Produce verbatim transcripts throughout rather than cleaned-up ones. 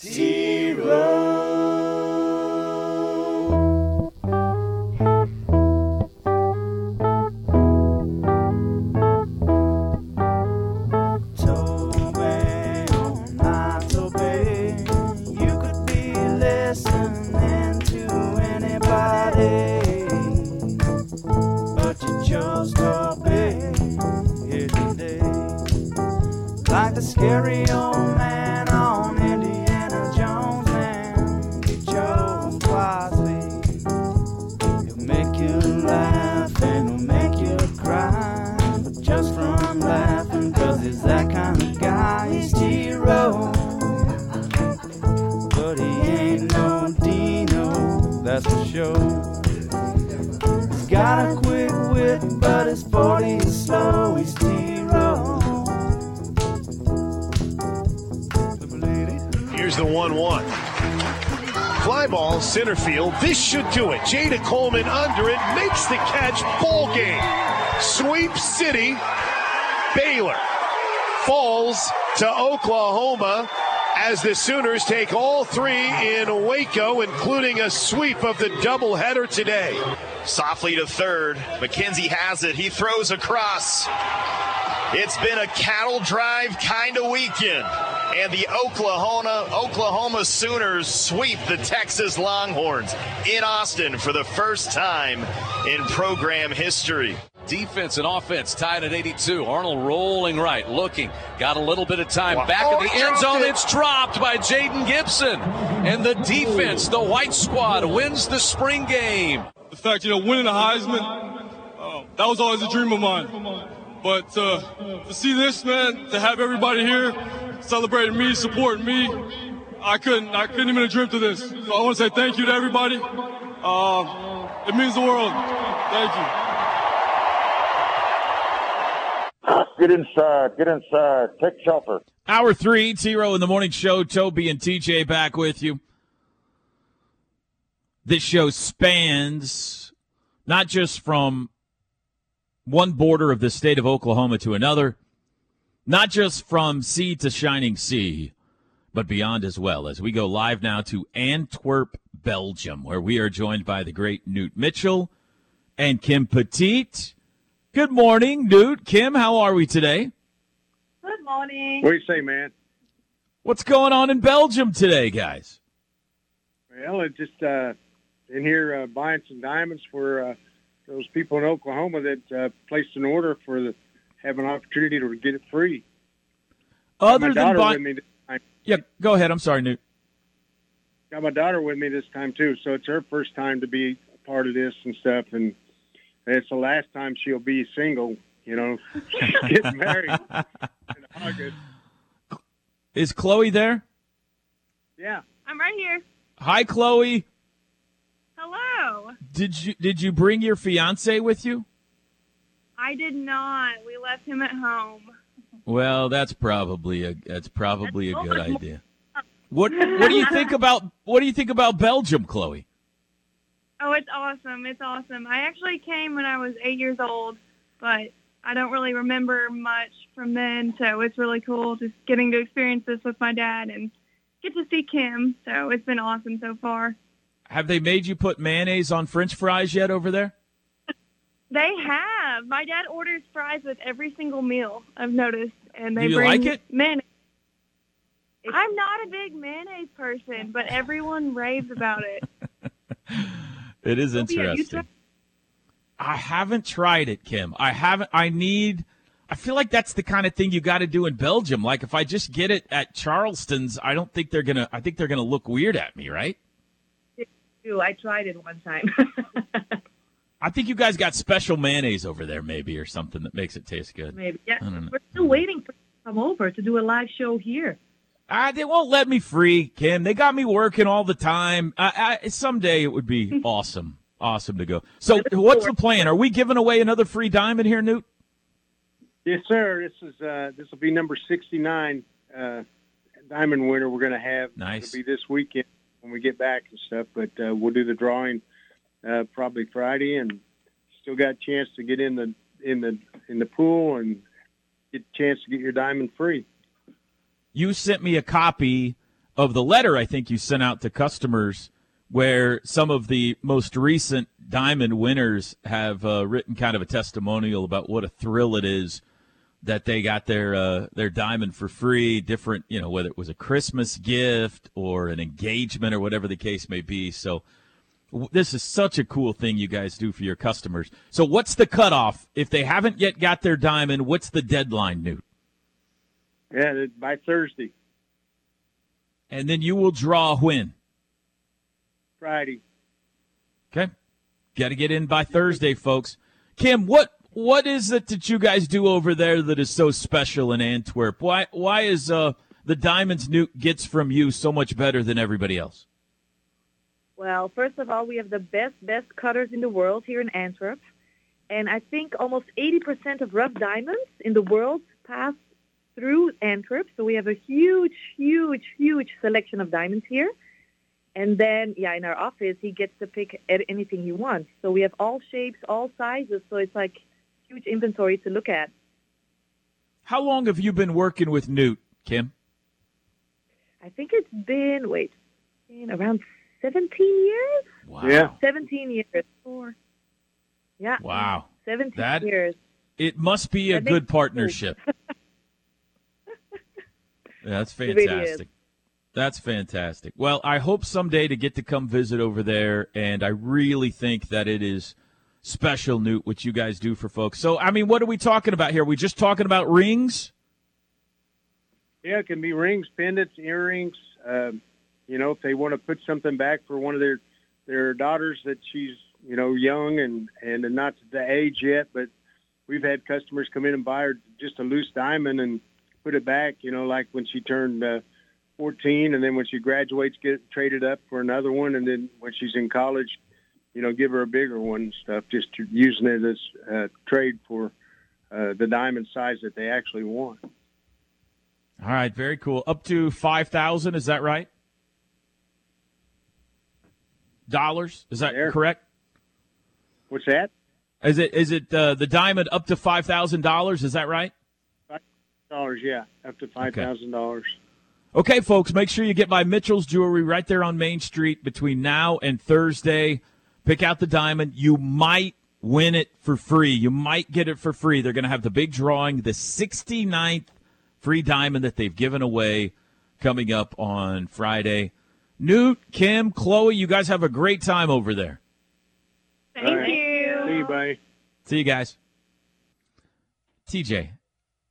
T ROW. Toby, oh my Toby, you could be listening to anybody, but you chose Toby here today, like the scary old man. He's got a quick wit, but his forty is slow. He's T Row. Here's the one one. Fly ball, center field. This should do it. Jayda Coleman under it, makes the catch. Ball game. Sweep City. Baylor falls to Oklahoma, as the Sooners take all three in Waco, including a sweep of the doubleheader today. Softly to third. McKenzie has it. He throws across. It's been a cattle drive kind of weekend. And the Oklahoma, Oklahoma Sooners sweep the Texas Longhorns in Austin for the first time in program history. Defense and offense tied at eighty-two. Arnold rolling right, looking. Got a little bit of time. Wow. Back oh, in the end zone. It. It's dropped by Jaden Gibson. And the defense, the white squad, wins the spring game. The fact, you know, winning the Heisman, uh, that was always a dream of mine. But uh, to see this, man, to have everybody here celebrating me, supporting me, I couldn't, I couldn't even have dreamt of this. So I want to say thank you to everybody. Uh, it means the world. Thank you. Get inside. Get inside. Take shelter. Hour three, T Row in the Morning Show. Toby and T J back with you. This show spans not just from one border of the state of Oklahoma to another, not just from sea to shining sea, but beyond as well, as we go live now to Antwerp, Belgium, where we are joined by the great Newt Mitchell and Kim Petit. Good morning, Newt. Kim, how are we today? Good morning. What do you say, man? What's going on in Belgium today, guys? Well, I just uh, in here uh, buying some diamonds for uh, those people in Oklahoma that uh, placed an order for the, have an opportunity to get it free. Other than buying, yeah, go ahead. I'm sorry, Newt. Got my daughter with me this time too, so it's her first time to be a part of this and stuff, and it's the last time she'll be single, you know. Get married in August. Is Chloe there? Yeah. I'm right here. Hi, Chloe. Hello. Did you did you bring your fiancé with you? I did not. We left him at home. Well, that's probably a that's probably that's a good idea. What what do you think about what do you think about Belgium, Chloe? Oh, it's awesome. It's awesome. I actually came when I was eight years old, but I don't really remember much from then, so it's really cool just getting to experience this with my dad and get to see Kim, so it's been awesome so far. Have they made you put mayonnaise on French fries yet over there? They have. My dad orders fries with every single meal, I've noticed, and they Do you bring like it? Mayonnaise. I'm not a big mayonnaise person, but everyone raves about it. It is interesting. I haven't tried it, Kim. I haven't. I need. I feel like that's the kind of thing you got to do in Belgium. Like if I just get it at Charleston's, I don't think they're gonna. I think they're gonna look weird at me, right? I tried it one time. I think you guys got special mayonnaise over there, maybe, or something that makes it taste good. Maybe. Yeah. I don't know. We're still waiting for you to come over to do a live show here. Uh, they won't let me free, Kim. They got me working all the time. I, I, someday it would be awesome, awesome to go. So what's the plan? Are we giving away another free diamond here, Newt? Yes, sir. This is uh, this will be number sixty-nine uh, diamond winner we're going to have. Nice. It'll be this weekend when we get back and stuff, but uh, we'll do the drawing uh, probably Friday, and still got a chance to get in the in the in the pool and get a chance to get your diamond free. You sent me a copy of the letter I think you sent out to customers where some of the most recent Diamond winners have uh, written kind of a testimonial about what a thrill it is that they got their uh, their Diamond for free, different, you know, whether it was a Christmas gift or an engagement or whatever the case may be. So w- this is such a cool thing you guys do for your customers. So what's the cutoff? If they haven't yet got their Diamond, what's the deadline, Newt? Yeah, by Thursday. And then you will draw when? Friday. Okay. Got to get in by Thursday, folks. Kim, what what is it that you guys do over there that is so special in Antwerp? Why why is uh, the Diamonds Newt gets from you so much better than everybody else? Well, first of all, we have the best, best cutters in the world here in Antwerp. And I think almost eighty percent of rough diamonds in the world pass through Antwerp, so we have a huge, huge, huge selection of diamonds here. And then, yeah, in our office, he gets to pick anything he wants. So we have all shapes, all sizes, so it's like huge inventory to look at. How long have you been working with Newt, Kim? I think it's been, wait, been around seventeen years? Wow. Yeah. seventeen years. Four. Yeah. Wow. seventeen that, years. It must be a that good partnership. Yeah, that's fantastic. That's fantastic. Well, I hope someday to get to come visit over there, and I really think that it is special, Newt, what you guys do for folks. So, I mean, what are we talking about here? Are we just talking about rings? Yeah, it can be rings, pendants, earrings. Um, you know, if they want to put something back for one of their, their daughters that she's, you know, young and, and not the age yet, but we've had customers come in and buy her just a loose diamond and put it back, you know, like when she turned uh, fourteen, and then when she graduates, get traded up for another one, and then when she's in college, you know, give her a bigger one and stuff, just to, using it as a uh, trade for uh, the diamond size that they actually want. All right, very cool. Up to five thousand dollars, is that right? Dollars, is that there. Correct? What's that? Is it is it uh, the diamond up to five thousand dollars, is that right? Dollars, yeah, up to five thousand dollars. Okay. Okay, folks, make sure you get by Mitchell's Jewelry right there on Main Street between now and Thursday. Pick out the diamond. You might win it for free. You might get it for free. They're going to have the big drawing, the sixty-ninth free diamond that they've given away, coming up on Friday. Newt, Kim, Chloe, you guys have a great time over there. Thank right. you. See you, buddy. See you guys. T J.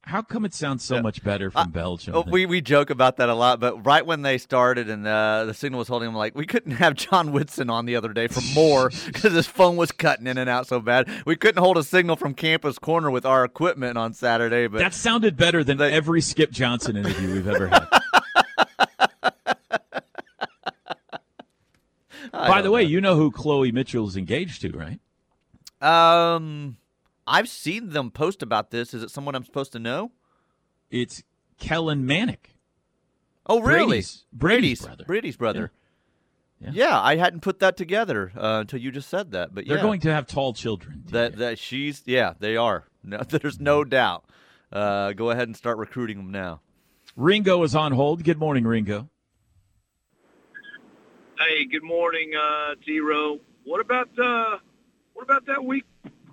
How come it sounds so much better from uh, Belgium? Than- we we joke about that a lot, but right when they started and uh, the signal was holding, I'm like, we couldn't have John Whitson on the other day for more because his phone was cutting in and out so bad. We couldn't hold a signal from Campus Corner with our equipment on Saturday. But that sounded better than they- every Skip Johnson interview we've ever had. By the way, know. you know who Chloe Mitchell's engaged to, right? Um... I've seen them post about this. Is it someone I'm supposed to know? It's Kellen Mannix. Oh, really? Brady's, Brady's, Brady's brother. Brady's brother. Yeah. Yeah. yeah, I hadn't put that together uh, until you just said that. But yeah. They're going to have tall children. That, that she's, yeah, they are. No, there's no doubt. Uh, go ahead and start recruiting them now. Ringo is on hold. Good morning, Ringo. Hey, good morning, uh, T Row. What about uh, what about that week?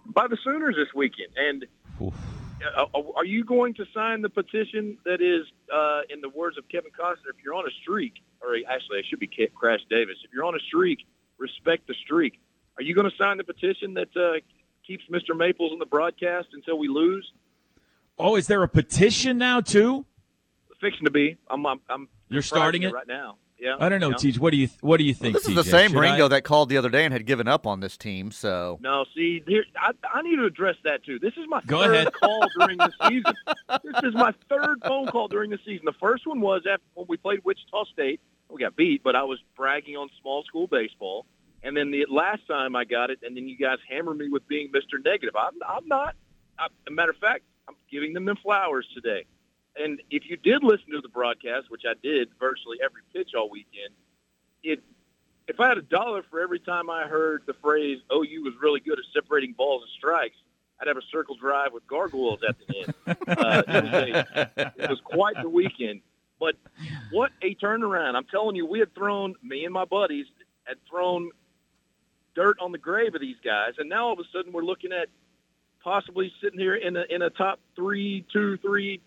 By the Sooners this weekend. And uh, are you going to sign the petition that is, uh, in the words of Kevin Costner, if you're on a streak, or actually it should be Crash Davis, if you're on a streak, respect the streak. Are you going to sign the petition that uh, keeps Mister Maples on the broadcast until we lose? Oh, is there a petition now, too? Fixing to be. I'm. I'm, I'm you're starting it right now. Yeah, I don't know, yeah. Teej. What do you What do you think? Well, this T J is the same Should Ringo I? that called the other day and had given up on this team. So no, see, here, I, I need to address that too. This is my Go third ahead. call during the season. This is my third phone call during the season. The first one was after when we played Wichita State. We got beat, but I was bragging on small school baseball. And then the last time I got it, and then you guys hammered me with being Mister Negative. I'm, I'm not. I, a matter of fact, I'm giving them them flowers today. And if you did listen to the broadcast, which I did virtually every pitch all weekend, it if I had a dollar for every time I heard the phrase, O U was really good at separating balls and strikes, I'd have a circle drive with gargoyles at the end. Uh, it, was a, it was quite the weekend. But what a turnaround. I'm telling you, we had thrown, me and my buddies, had thrown dirt on the grave of these guys, and now all of a sudden we're looking at possibly sitting here in a, in a top three, two, three,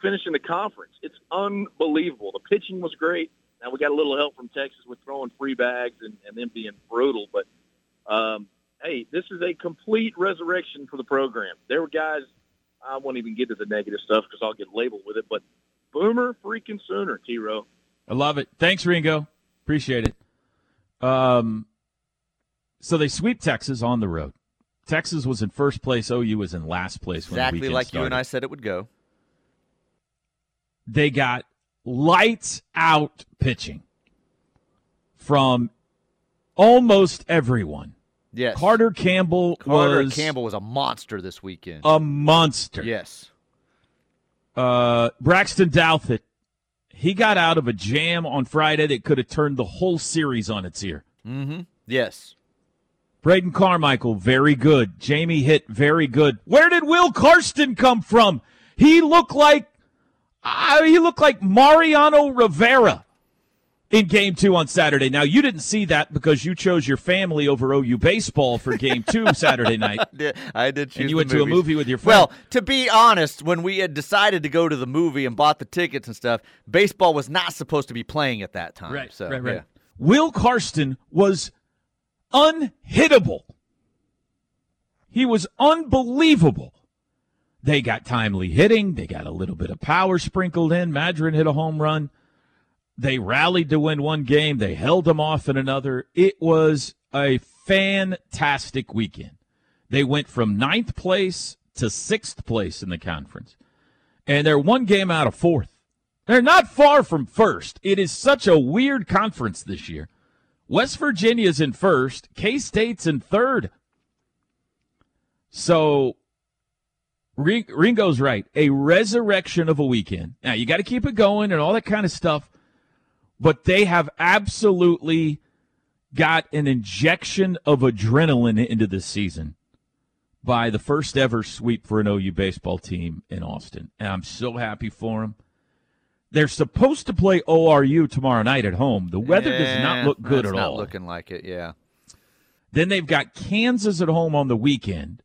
finishing the conference. It's unbelievable. The pitching was great. Now we got a little help from Texas with throwing free bags and, and them being brutal. But, um, hey, this is a complete resurrection for the program. There were guys, I won't even get to the negative stuff because I'll get labeled with it, but Boomer freaking Sooner, T Row. I love it. Thanks, Ringo. Appreciate it. Um, so they sweep Texas on the road. Texas was in first place. O U was in last place. When exactly the like started. You and I said it would go. They got lights out pitching from almost everyone. Yes. Carter Campbell Carter was Campbell was a monster this weekend. A monster. Yes. Uh, Braxton Douthat, he got out of a jam on Friday that could have turned the whole series on its ear. Mm-hmm. Yes. Braden Carmichael, very good. Jamie Hitt, very good. Where did Will Karsten come from? He looked like I mean, he looked like Mariano Rivera in game two on Saturday. Now, you didn't see that because you chose your family over O U baseball for game two Saturday night. I did choose. And you went movies. to a movie with your friend. Well, to be honest, when we had decided to go to the movie and bought the tickets and stuff, baseball was not supposed to be playing at that time. Right, so, right, right. Yeah. Will Karsten was unhittable. He was unbelievable. They got timely hitting. They got a little bit of power sprinkled in. Madron hit a home run. They rallied to win one game. They held them off in another. It was a fantastic weekend. They went from ninth place to sixth place in the conference. And they're one game out of fourth. They're not far from first. It is such a weird conference this year. West Virginia's in first. K-State's in third. So... Ringo's right. A resurrection of a weekend. Now, you got to keep it going and all that kind of stuff, but they have absolutely got an injection of adrenaline into this season by the first ever sweep for an O U baseball team in Austin. And I'm so happy for them. They're supposed to play O R U tomorrow night at home. The weather yeah, does not look good at not all. It's not looking like it, yeah. Then they've got Kansas at home on the weekend.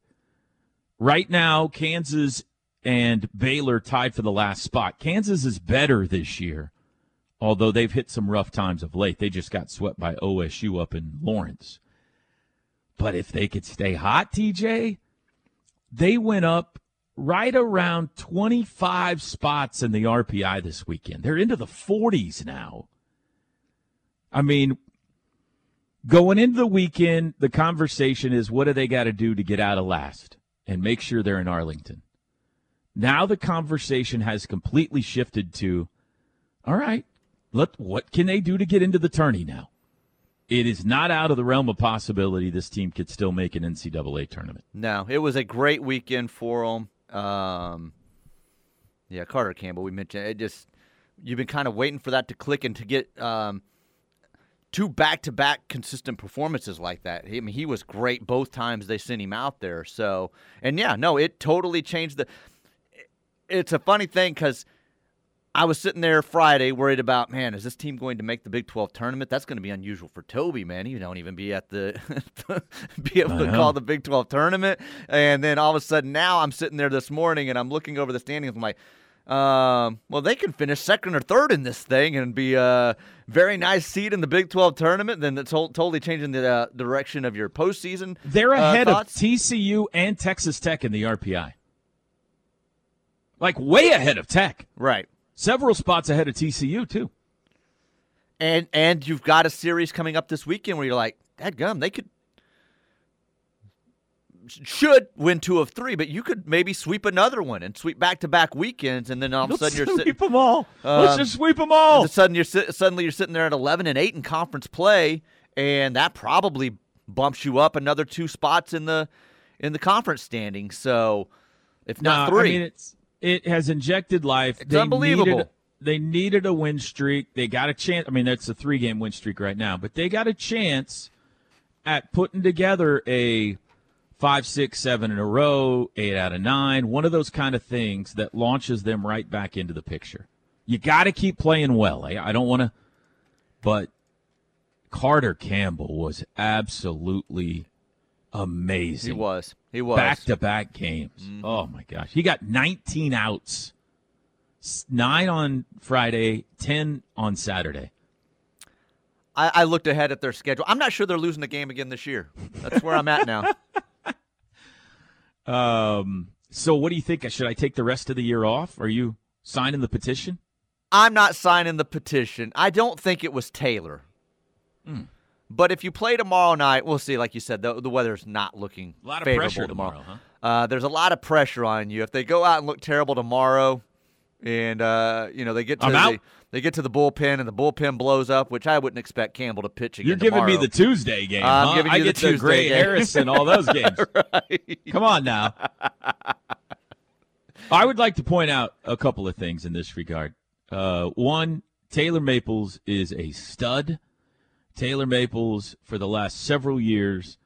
Right now, Kansas and Baylor tied for the last spot. Kansas is better this year, although they've hit some rough times of late. They just got swept by O S U up in Lawrence. But if they could stay hot, T J, they went up right around twenty-five spots in the R P I this weekend. They're into the forties now. I mean, going into the weekend, the conversation is what do they got to do to get out of last? And make sure they're in Arlington. Now the conversation has completely shifted to, all right, let, what can they do to get into the tourney now? It is not out of the realm of possibility this team could still make an N C double A tournament. No, it was a great weekend for them. Um, yeah, Carter Campbell, we mentioned it. Just you've been kind of waiting for that to click and to get um, two back-to-back consistent performances like that. I mean, he was great both times they sent him out there. So, and yeah, no, it totally changed the – it's a funny thing because I was sitting there Friday worried about, man, is this team going to make the Big twelve tournament? That's going to be unusual for Toby, man. He don't even be at the – be able to call the Big twelve tournament. And then all of a sudden now I'm sitting there this morning and I'm looking over the standings. I'm like, Um, well, they can finish second or third in this thing and be a very nice seed in the Big twelve tournament. Then that's totally changing the uh, direction of your postseason. They're ahead uh, of T C U and Texas Tech in the R P I. Like way ahead of Tech. Right. Several spots ahead of T C U, too. And and you've got a series coming up this weekend where you're like, dadgum, they could should win two of three, but you could maybe sweep another one and sweep back-to-back weekends, and then all of a sudden you're sitting... Let's sweep them all. Um, Let's just sweep them all. Sudden you're si- suddenly you're sitting there at eleven and eight in conference play, and that probably bumps you up another two spots in the in the conference standing. So, if not no, three. I mean, it's, it has injected life. It's they unbelievable. Needed, they needed a win streak. They got a chance. I mean, that's a three-game win streak right now, but they got a chance at putting together a... Five, six, seven in a row, eight out of nine, one of those kind of things that launches them right back into the picture. You got to keep playing well. I, I don't want to, but Carter Campbell was absolutely amazing. He was. He was. Back-to-back games. Mm-hmm. Oh, my gosh. He got nineteen outs, nine on Friday, ten on Saturday. I, I looked ahead at their schedule. I'm not sure they're losing the game again this year. That's where I'm at now. Um. So what do you think? Should I take the rest of the year off? Are you signing the petition? I'm not signing the petition. I don't think it was Taylor. Mm. But if you play tomorrow night, we'll see. Like you said, the, the weather's not looking favorable. A lot of pressure tomorrow. tomorrow huh? Uh, there's a lot of pressure on you. If they go out and look terrible tomorrow, and uh, you know they get to the, they get to the bullpen, and the bullpen blows up, which I wouldn't expect Campbell to pitch again. You're giving tomorrow. me the Tuesday game. Uh, huh? I'm giving you I the get Tuesday to Gray game. Harris and all those games. Right. Come on now. I would like to point out a couple of things in this regard. Uh, one, Taylor Maples is a stud. Taylor Maples, for the last several years,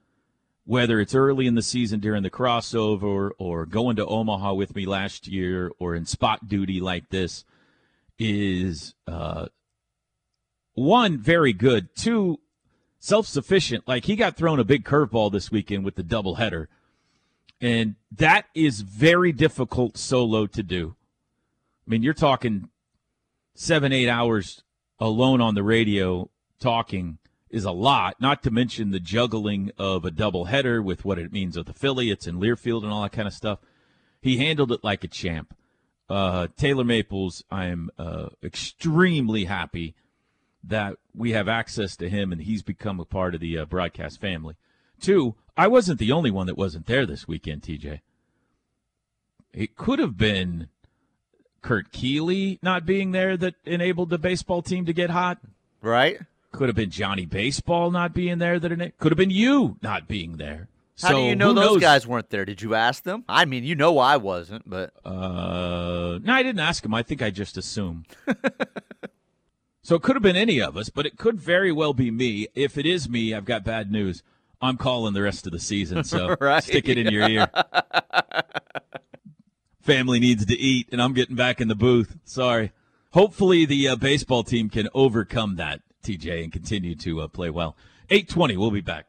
whether it's early in the season during the crossover or going to Omaha with me last year or in spot duty like this, is, uh, one, very good. Two, self-sufficient. Like, he got thrown a big curveball this weekend with the doubleheader, and that is very difficult solo to do. I mean, you're talking seven, eight hours alone on the radio. Talking is a lot, not to mention the juggling of a doubleheader with what it means with affiliates and Learfield and all that kind of stuff. He handled it like a champ. Uh, Taylor Maples, I am uh, extremely happy that we have access to him and he's become a part of the uh, broadcast family. Two, I wasn't the only one that wasn't there this weekend, T J. It could have been Kurt Keeley not being there that enabled the baseball team to get hot. Right. Could have been Johnny Baseball not being there. That could have been you not being there. So how do you know those knows? guys weren't there? Did you ask them? I mean, you know I wasn't, but uh, no, I didn't ask them. I think I just assumed. So it could have been any of us, but it could very well be me. If it is me, I've got bad news. I'm calling the rest of the season, so right? Stick it in your ear. Family needs to eat, and I'm getting back in the booth. Sorry. Hopefully the uh, baseball team can overcome that, T J, and continue to uh, play well. eight twenty, we'll be back.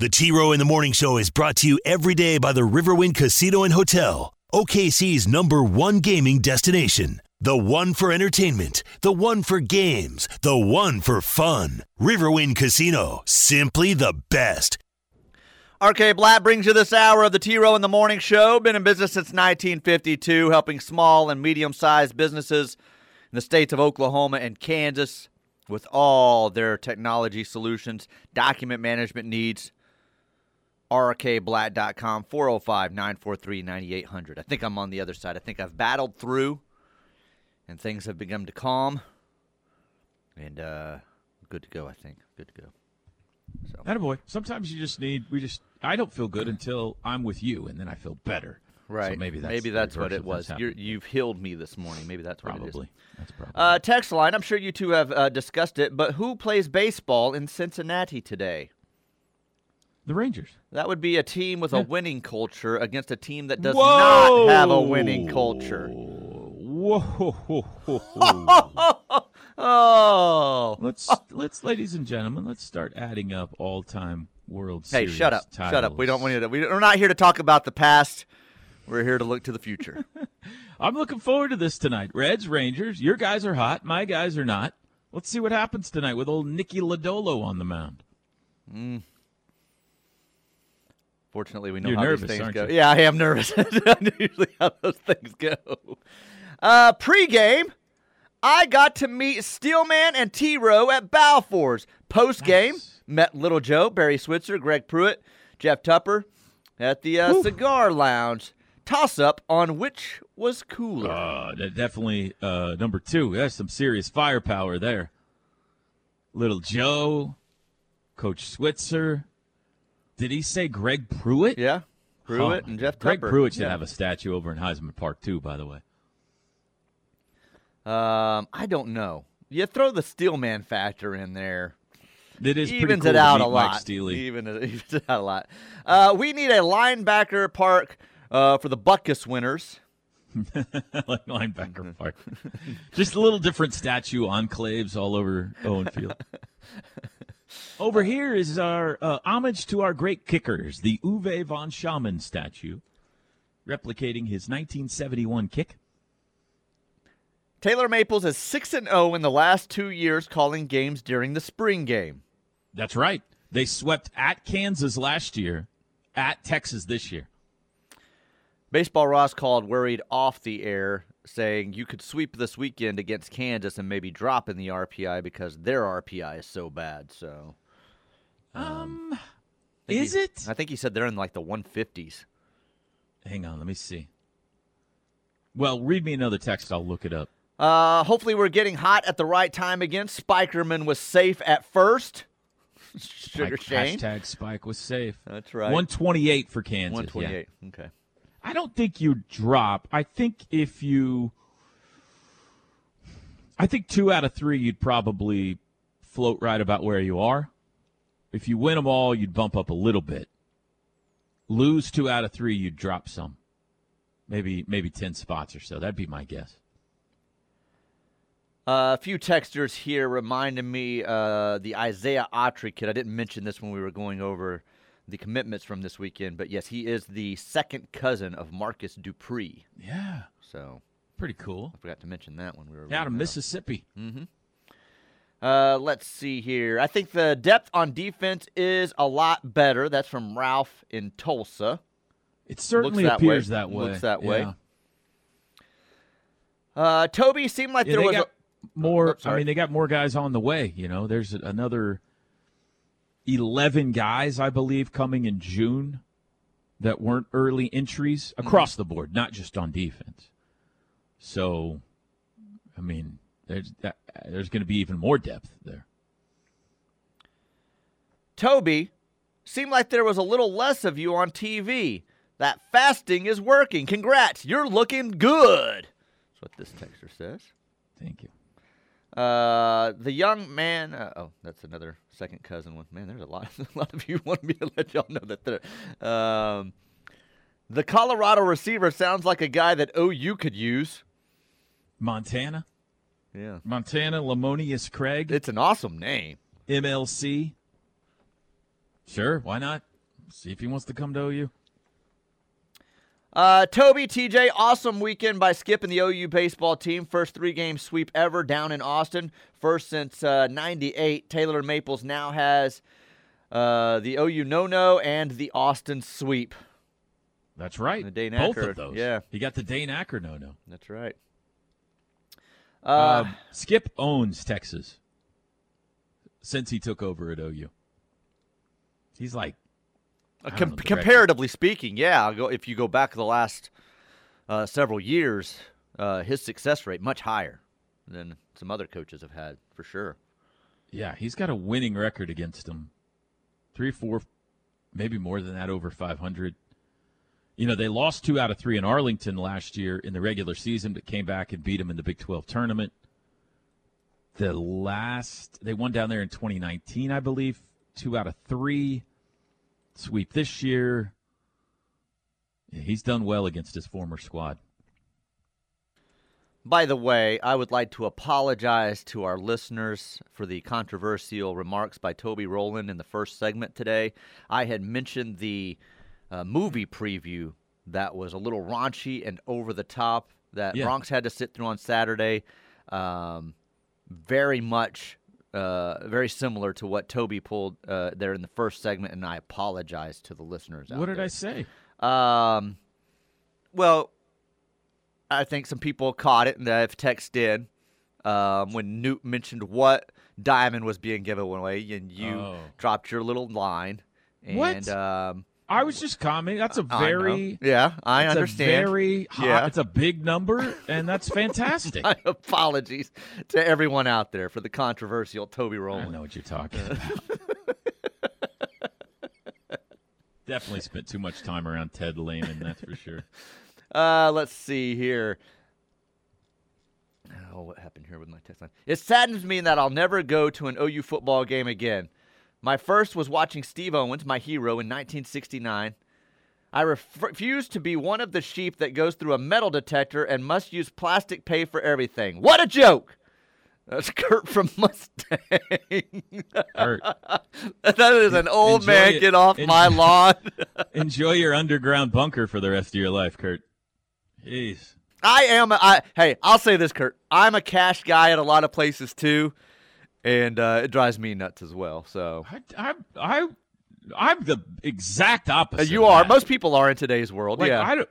The T Row in the Morning Show is brought to you every day by the Riverwind Casino and Hotel, O K C's number one gaming destination. The one for entertainment, the one for games, the one for fun. Riverwind Casino, simply the best. R K Blatt brings you this hour of the T Row in the Morning Show. Been in business since nineteen fifty-two, helping small and medium-sized businesses in the states of Oklahoma and Kansas with all their technology solutions, document management needs. R K Blatt dot com, four oh five, nine four three, nine eight hundred. I think I'm on the other side. I think I've battled through, and things have begun to calm. And uh, good to go, I think. Good to go. So. Attaboy. Sometimes you just need, we just, I don't feel good until I'm with you, and then I feel better. Right. So maybe that's, maybe that's what it was. You're, you've healed me this morning. Maybe that's probably. what it is. Probably. That's probably. Uh, text line, I'm sure you two have uh, discussed it, but who plays baseball in Cincinnati today? The Rangers. That would be a team with yeah. a winning culture against a team that does Whoa! not have a winning culture. Whoa. Oh, let's let's, ladies and gentlemen, let's start adding up all-time World Series. Hey, shut up! Titles. Shut up! We don't want you to. We're not here to talk about the past. We're here to look to the future. I'm looking forward to this tonight. Reds, Rangers. Your guys are hot. My guys are not. Let's see what happens tonight with old Nicky Lodolo on the mound. Mm. Fortunately, we know You're how nervous, these things go. You? Yeah, I am nervous. Usually, how those things go. Uh, pre-game. I got to meet Steel Man and T Row at Balfour's. Post game, nice. Met Little Joe, Barry Switzer, Greg Pruitt, Jeff Tupper at the uh, Cigar Lounge. Toss up on which was cooler. Uh, definitely uh, number two. That's some serious firepower there. Little Joe, Coach Switzer. Did he say Greg Pruitt? Yeah, Pruitt oh, and Jeff Greg Tupper. Greg Pruitt should yeah. have a statue over in Heisman Park too, by the way. Um, I don't know. You throw the Steel Man factor in there. It is evens pretty cool it out to meet a lot. Mike Steely. Even it, evens it out a lot. Uh, we need a linebacker park uh, for the Buckus winners. like linebacker park. Just a little different statue enclaves all over Owen Field. Over here is our uh, homage to our great kickers, the Uwe von Schamann statue, replicating his nineteen seventy-one kick. Taylor Maples is six and oh in the last two years calling games during the spring game. That's right. They swept at Kansas last year, at Texas this year. Baseball Ross called worried off the air, saying you could sweep this weekend against Kansas and maybe drop in the R P I because their R P I is so bad. So, um, um is he, it? I think he said they're in like the one fifties. Hang on, let me see. Well, read me another text. I'll look it up. Uh, hopefully we're getting hot at the right time again. Spikerman was safe at first. Sugar Spike, Shane. Hashtag Spike was safe. That's right. one twenty-eight for Kansas. one twenty-eight, yeah. Okay. I don't think you drop. I think if you – I think two out of three you'd probably float right about where you are. If you win them all, you'd bump up a little bit. Lose two out of three, you'd drop some. Maybe maybe ten spots or so. That'd be my guess. Uh, a few texters here reminded me uh, the Isaiah Autry kid. I didn't mention this when we were going over – the commitments from this weekend, but yes, he is the second cousin of Marcus Dupree. Yeah. So. Pretty cool. I forgot to mention that when we were. Out of Mississippi. Out. Mm-hmm. Uh, let's see here. I think the depth on defense is a lot better. That's from Ralph in Tulsa. It certainly that appears way. that way. Looks that yeah. way. Uh, Toby seemed like yeah, there was a, more. Oh, I mean, they got more guys on the way. You know, there's another eleven guys, I believe, coming in June that weren't early entries across mm-hmm. the board, not just on defense. So, I mean, there's that, there's going to be even more depth there. Toby, seemed like there was a little less of you on T V. That fasting is working. Congrats. You're looking good. That's what this texter says. Thank you. Uh, the young man. Uh, oh, that's another second cousin one. Man, there's a lot, a lot of you want me to let y'all know that. There. Um, the Colorado receiver sounds like a guy that O U could use. Montana. Yeah. Montana Lamonius Craig. It's an awesome name. M L C. Sure, why not? See if he wants to come to O U. Uh, Toby, T J, awesome weekend by Skip and the O U baseball team. First three-game sweep ever down in Austin. First since uh, ninety-eight. Taylor Maples now has uh, the O U no-no and the Austin sweep. That's right. The Dane Acker. Both of those. Yeah. He got the Dane Acker no-no. That's right. Uh, uh, Skip owns Texas since he took over at O U. He's like. Com- comparatively speaking, yeah. If you go back the last uh, several years, uh, his success rate much higher than some other coaches have had, for sure. Yeah, he's got a winning record against them. Three, four, maybe more than that, over five hundred. You know, they lost two out of three in Arlington last year in the regular season, but came back and beat them in the Big twelve tournament. The last, they won down there in twenty nineteen, I believe, two out of three. Sweep this year. Yeah, he's done well against his former squad. By the way, I would like to apologize to our listeners for the controversial remarks by Toby Rowland in the first segment today. I had mentioned the uh, movie preview that was a little raunchy and over the top that yeah. Bronx had to sit through on Saturday. Um, very much Uh, very similar to what Toby pulled uh, there in the first segment, and I apologize to the listeners out there. What did I say? Um, well, I think some people caught it, and I've texted in um, when Newt mentioned what diamond was being given away, and you oh. dropped your little line. And, what? Um, I was just commenting. That's a very I yeah. I that's understand. A very hot, yeah. It's a big number, and that's fantastic. My apologies to everyone out there for the controversial Toby Rowland. I know what you're talking about. Definitely spent too much time around Ted Lehman, that's for sure. Uh, let's see here. Oh, what happened here with my text line? It saddens me that I'll never go to an O U football game again. My first was watching Steve Owens, my hero, in nineteen sixty-nine. I refuse to be one of the sheep that goes through a metal detector and must use plastic pay for everything. What a joke! That's Kurt from Mustang. Kurt. That is an old enjoy man. It. Get off enjoy, my lawn. Enjoy your underground bunker for the rest of your life, Kurt. Jeez. I am. A, I hey, I'll say this, Kurt. I'm a cash guy at a lot of places too, and uh, it drives me nuts as well. So I, I, I I'm the exact opposite. You are. Most people are in today's world. Like, yeah. I don't,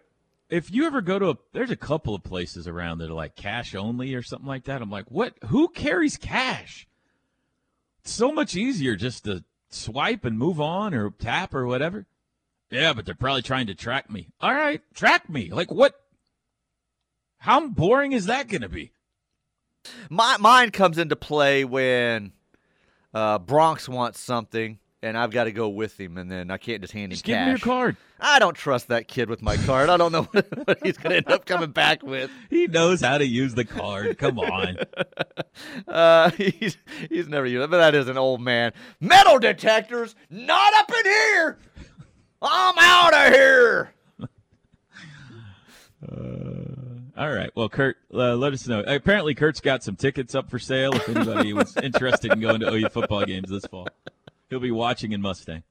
if you ever go to a, there's a couple of places around that are like cash only or something like that. I'm like, what? Who carries cash? It's so much easier just to swipe and move on or tap or whatever. Yeah, but they're probably trying to track me. All right, track me. Like what? How boring is that going to be? My mine comes into play when uh, Bronx wants something. And I've got to go with him, and then I can't just hand him just cash. Just give me your card. I don't trust that kid with my card. I don't know what, what he's going to end up coming back with. He knows how to use the card. Come on. Uh, he's he's never used it, but that is an old man. Metal detectors, not up in here. I'm out of here. Uh, all right. Well, Kurt, uh, let us know. Apparently, Kurt's got some tickets up for sale if anybody was interested in going to O U football games this fall. He'll be watching in Mustang.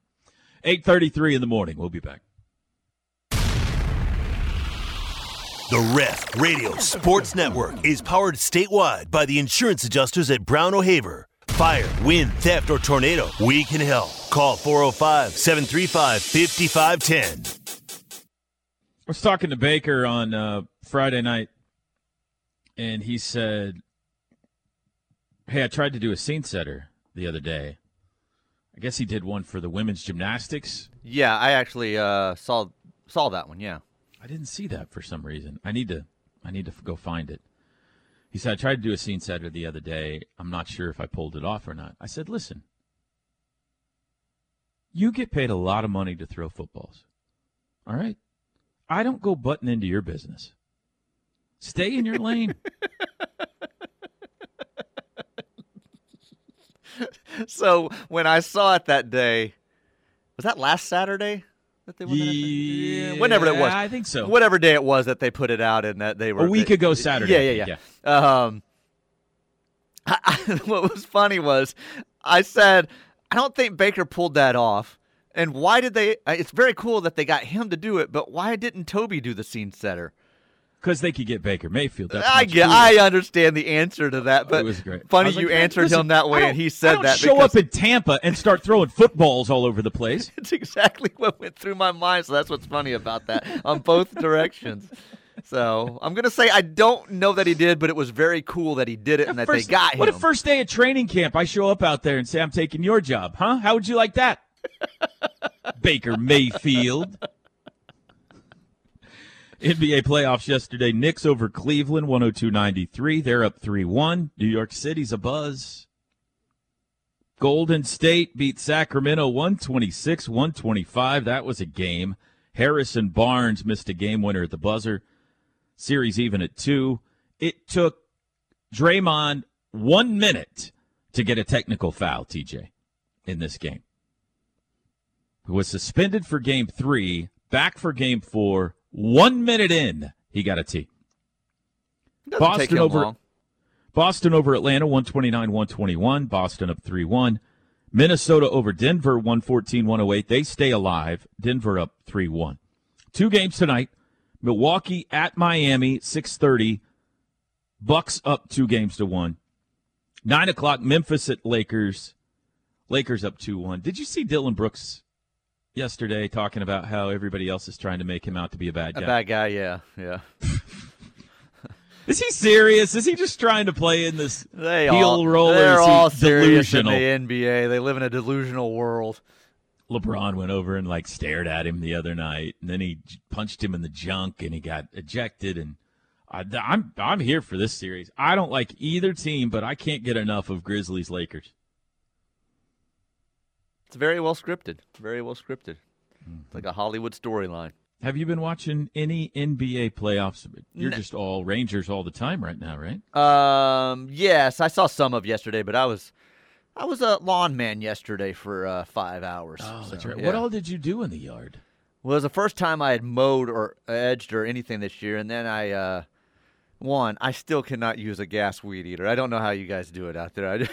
eight thirty-three in the morning. We'll be back. The Ref Radio Sports Network is powered statewide by the insurance adjusters at Brown O'Haver. Fire, wind, theft, or tornado, we can help. Call four oh five, seven three five, five five one zero. I was talking to Baker on uh, Friday night, and he said, hey, I tried to do a scene setter the other day. I guess he did one for the women's gymnastics. Yeah, I actually uh, saw saw that one. Yeah, I didn't see that for some reason. I need to I need to go find it. He said I tried to do a scene setter the other day. I'm not sure if I pulled it off or not. I said, listen, you get paid a lot of money to throw footballs. All right, I don't go butting into your business. Stay in your lane. So when I saw it that day, was that last Saturday that they went? Yeah, yeah, whenever it was, I think so. Whatever day it was that they put it out, and that they were a week they, ago Saturday. Yeah, yeah, yeah. yeah. Um, I, I, what was funny was I said I don't think Baker pulled that off, and why did they? It's very cool that they got him to do it, but why didn't Toby do the scene setter? Because they could get Baker Mayfield. That's I get, I understand the answer to that, but it was great. Funny was like, you hey, answered listen, him that way, and he said I don't that. Show up in Tampa and start throwing footballs all over the place. It's exactly what went through my mind. So that's what's funny about that on both directions. So I'm gonna say I don't know that he did, but it was very cool that he did it and that first, they got him. What a first day at training camp! I show up out there and say I'm taking your job, huh? How would you like that, Baker Mayfield? N B A playoffs yesterday. Knicks over Cleveland, one oh two ninety-three. They're up three one. New York City's abuzz. Golden State beat Sacramento one twenty-six one twenty-five. That was a game. Harrison Barnes missed a game winner at the buzzer. Series even at two. It took Draymond one minute to get a technical foul, T J, in this game. Who was suspended for game three, back for game four. One minute in, he got a T. Boston over long. Boston over Atlanta, one twenty-nine one twenty-one. Boston up three one. Minnesota over Denver, one fourteen one oh eight. They stay alive. Denver up three one. Two games tonight. Milwaukee at Miami, six thirty. Bucks up two games to one. Nine o'clock, Memphis at Lakers. Lakers up two one. Did you see Dylan Brooks yesterday, talking about how everybody else is trying to make him out to be a bad guy? A bad guy, yeah, yeah. Is he serious? Is he just trying to play in this they heel all, role? They're all serious delusional? In the N B A. They live in a delusional world. LeBron went over and like stared at him the other night, and then he punched him in the junk, and he got ejected. And I, I'm I'm here for this series. I don't like either team, but I can't get enough of Grizzlies Lakers. It's very well scripted. Very well scripted. It's like a Hollywood storyline. Have you been watching any N B A playoffs? You're no. just all Rangers all the time right now, right? Um, yes, I saw some of yesterday, but I was I was a lawn man yesterday for uh, five hours. Oh, so, that's right. Yeah. What all did you do in the yard? Well, it was the first time I had mowed or edged or anything this year, and then I, uh, one, I still cannot use a gas weed eater. I don't know how you guys do it out there. I just,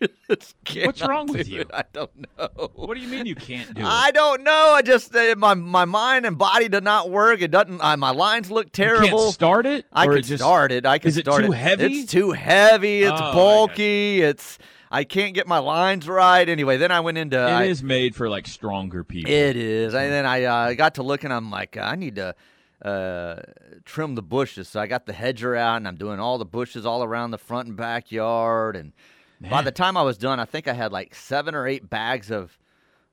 I just can't. What's wrong with you? It. I don't know. What do you mean you can't do it? I don't know. I just uh, my my mind and body did not work. It doesn't. Uh, my lines look terrible. You can't start it. I can just, start it. I can is start it. Is it too heavy? It's too heavy. It's oh, bulky. It's. I can't get my lines right. Anyway, then I went into... It I, is made for, like, stronger people. It is. And then I uh, got to look, and I'm like, I need to uh, trim the bushes. So I got the hedger out, and I'm doing all the bushes all around the front and backyard. And Man. by the time I was done, I think I had, like, seven or eight bags of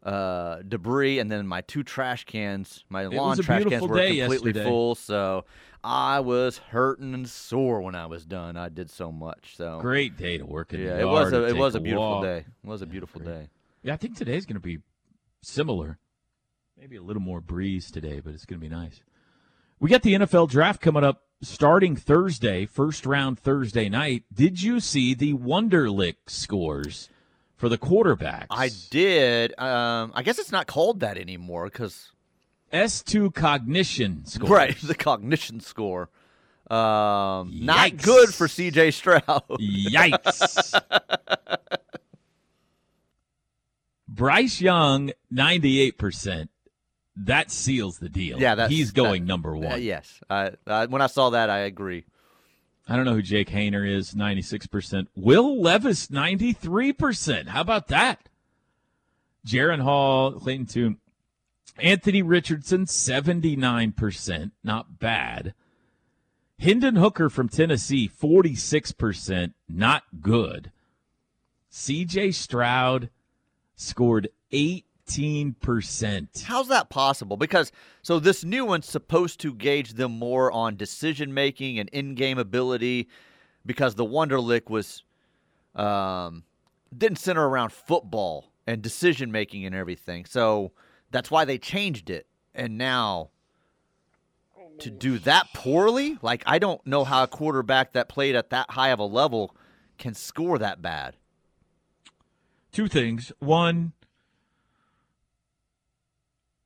uh, debris, and then my two trash cans, my it lawn trash cans were completely yesterday. full. So I was hurting and sore when I was done. I did so much. So great day to work in. Yeah, the it was a it was a, a beautiful walk. day. It was a yeah, beautiful great. day. Yeah, I think today's going to be similar. Maybe a little more breeze today, but it's going to be nice. We got the N F L draft coming up starting Thursday, first round Thursday night. Did you see the Wonderlic scores for the quarterbacks? I did. Um, I guess it's not called that anymore because S two cognition score. Right, the cognition score. Um, not good for C J. Stroud. Yikes. Bryce Young, ninety-eight percent. That seals the deal. Yeah, that's, He's going that, number one. Uh, yes. Uh, uh, when I saw that, I agree. I don't know who Jake Hayner is, ninety-six percent. Will Levis, ninety-three percent. How about that? Jaron Hall, Clayton Tune. Anthony Richardson, seventy-nine percent. Not bad. Hendon Hooker from Tennessee, forty-six percent. Not good. C J. Stroud scored eighteen percent. How's that possible? Because, so this new one's supposed to gauge them more on decision-making and in-game ability because the Wonderlic was, um, didn't center around football and decision-making and everything. So that's why they changed it. And now to do that poorly, like, I don't know how a quarterback that played at that high of a level can score that bad. Two things. One,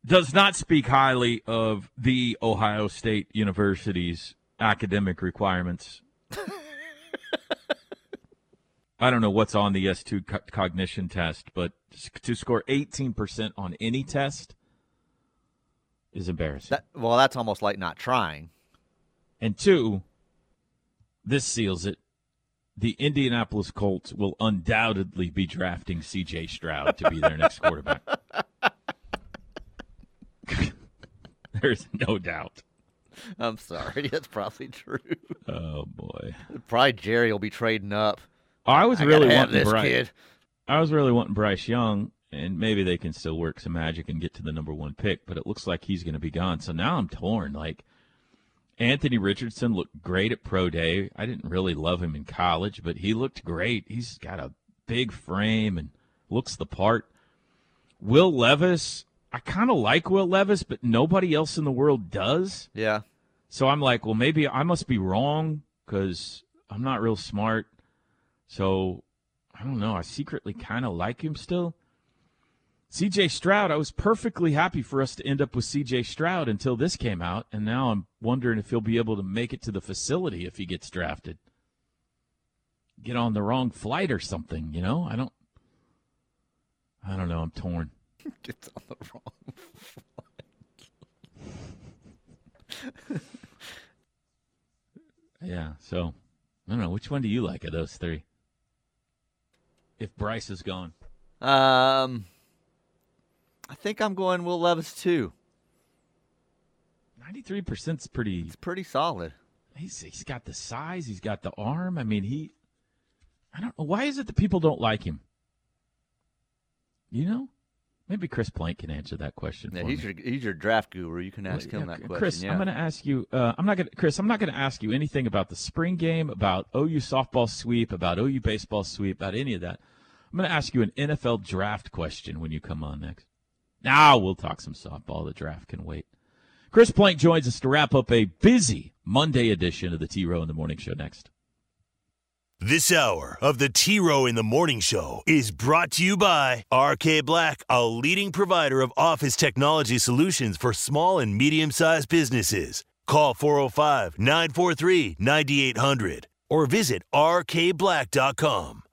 does not speak highly of the Ohio State University's academic requirements. I don't know what's on the S two co- cognition test, but to score eighteen percent on any test is embarrassing. That, well, that's almost like not trying. And two, this seals it. The Indianapolis Colts will undoubtedly be drafting C J. Stroud to be their next quarterback. There's no doubt. I'm sorry. That's probably true. Oh, boy. Probably Jerry will be trading up. I was I really wanting this Bryce. Kid. I was really wanting Bryce Young, and maybe they can still work some magic and get to the number one pick. But it looks like he's going to be gone. So now I'm torn. Like Anthony Richardson looked great at pro day. I didn't really love him in college, but he looked great. He's got a big frame and looks the part. Will Levis, I kind of like Will Levis, but nobody else in the world does. Yeah. So I'm like, well, maybe I must be wrong because I'm not real smart. So, I don't know. I secretly kind of like him still. C J. Stroud, I was perfectly happy for us to end up with C J. Stroud until this came out, and now I'm wondering if he'll be able to make it to the facility if he gets drafted. Get on the wrong flight or something, you know? I don't I don't know. I'm torn. Gets on the wrong flight. Yeah, so I don't know. Which one do you like of those three? If Bryce is gone, um, I think I'm going Will Levis too. Ninety-three percent's pretty. It's pretty solid. He's he's got the size. He's got the arm. I mean, he. I don't know. Why is it that people don't like him? You know, maybe Chris Plank can answer that question. Yeah, for he's me. your he's your draft guru. You can ask well, him yeah, that Chris, question. Chris, yeah. I'm going to ask you. Uh, I'm not going. Chris, I'm not going to ask you anything about the spring game, about O U softball sweep, about O U baseball sweep, about any of that. I'm going to ask you an N F L draft question when you come on next. Now we'll talk some softball. The draft can wait. Chris Plank joins us to wrap up a busy Monday edition of the T Row in the Morning Show next. This hour of the T Row in the Morning Show is brought to you by R K Black, a leading provider of office technology solutions for small and medium-sized businesses. Call four oh five, nine four three, nine eight hundred or visit r k black dot com.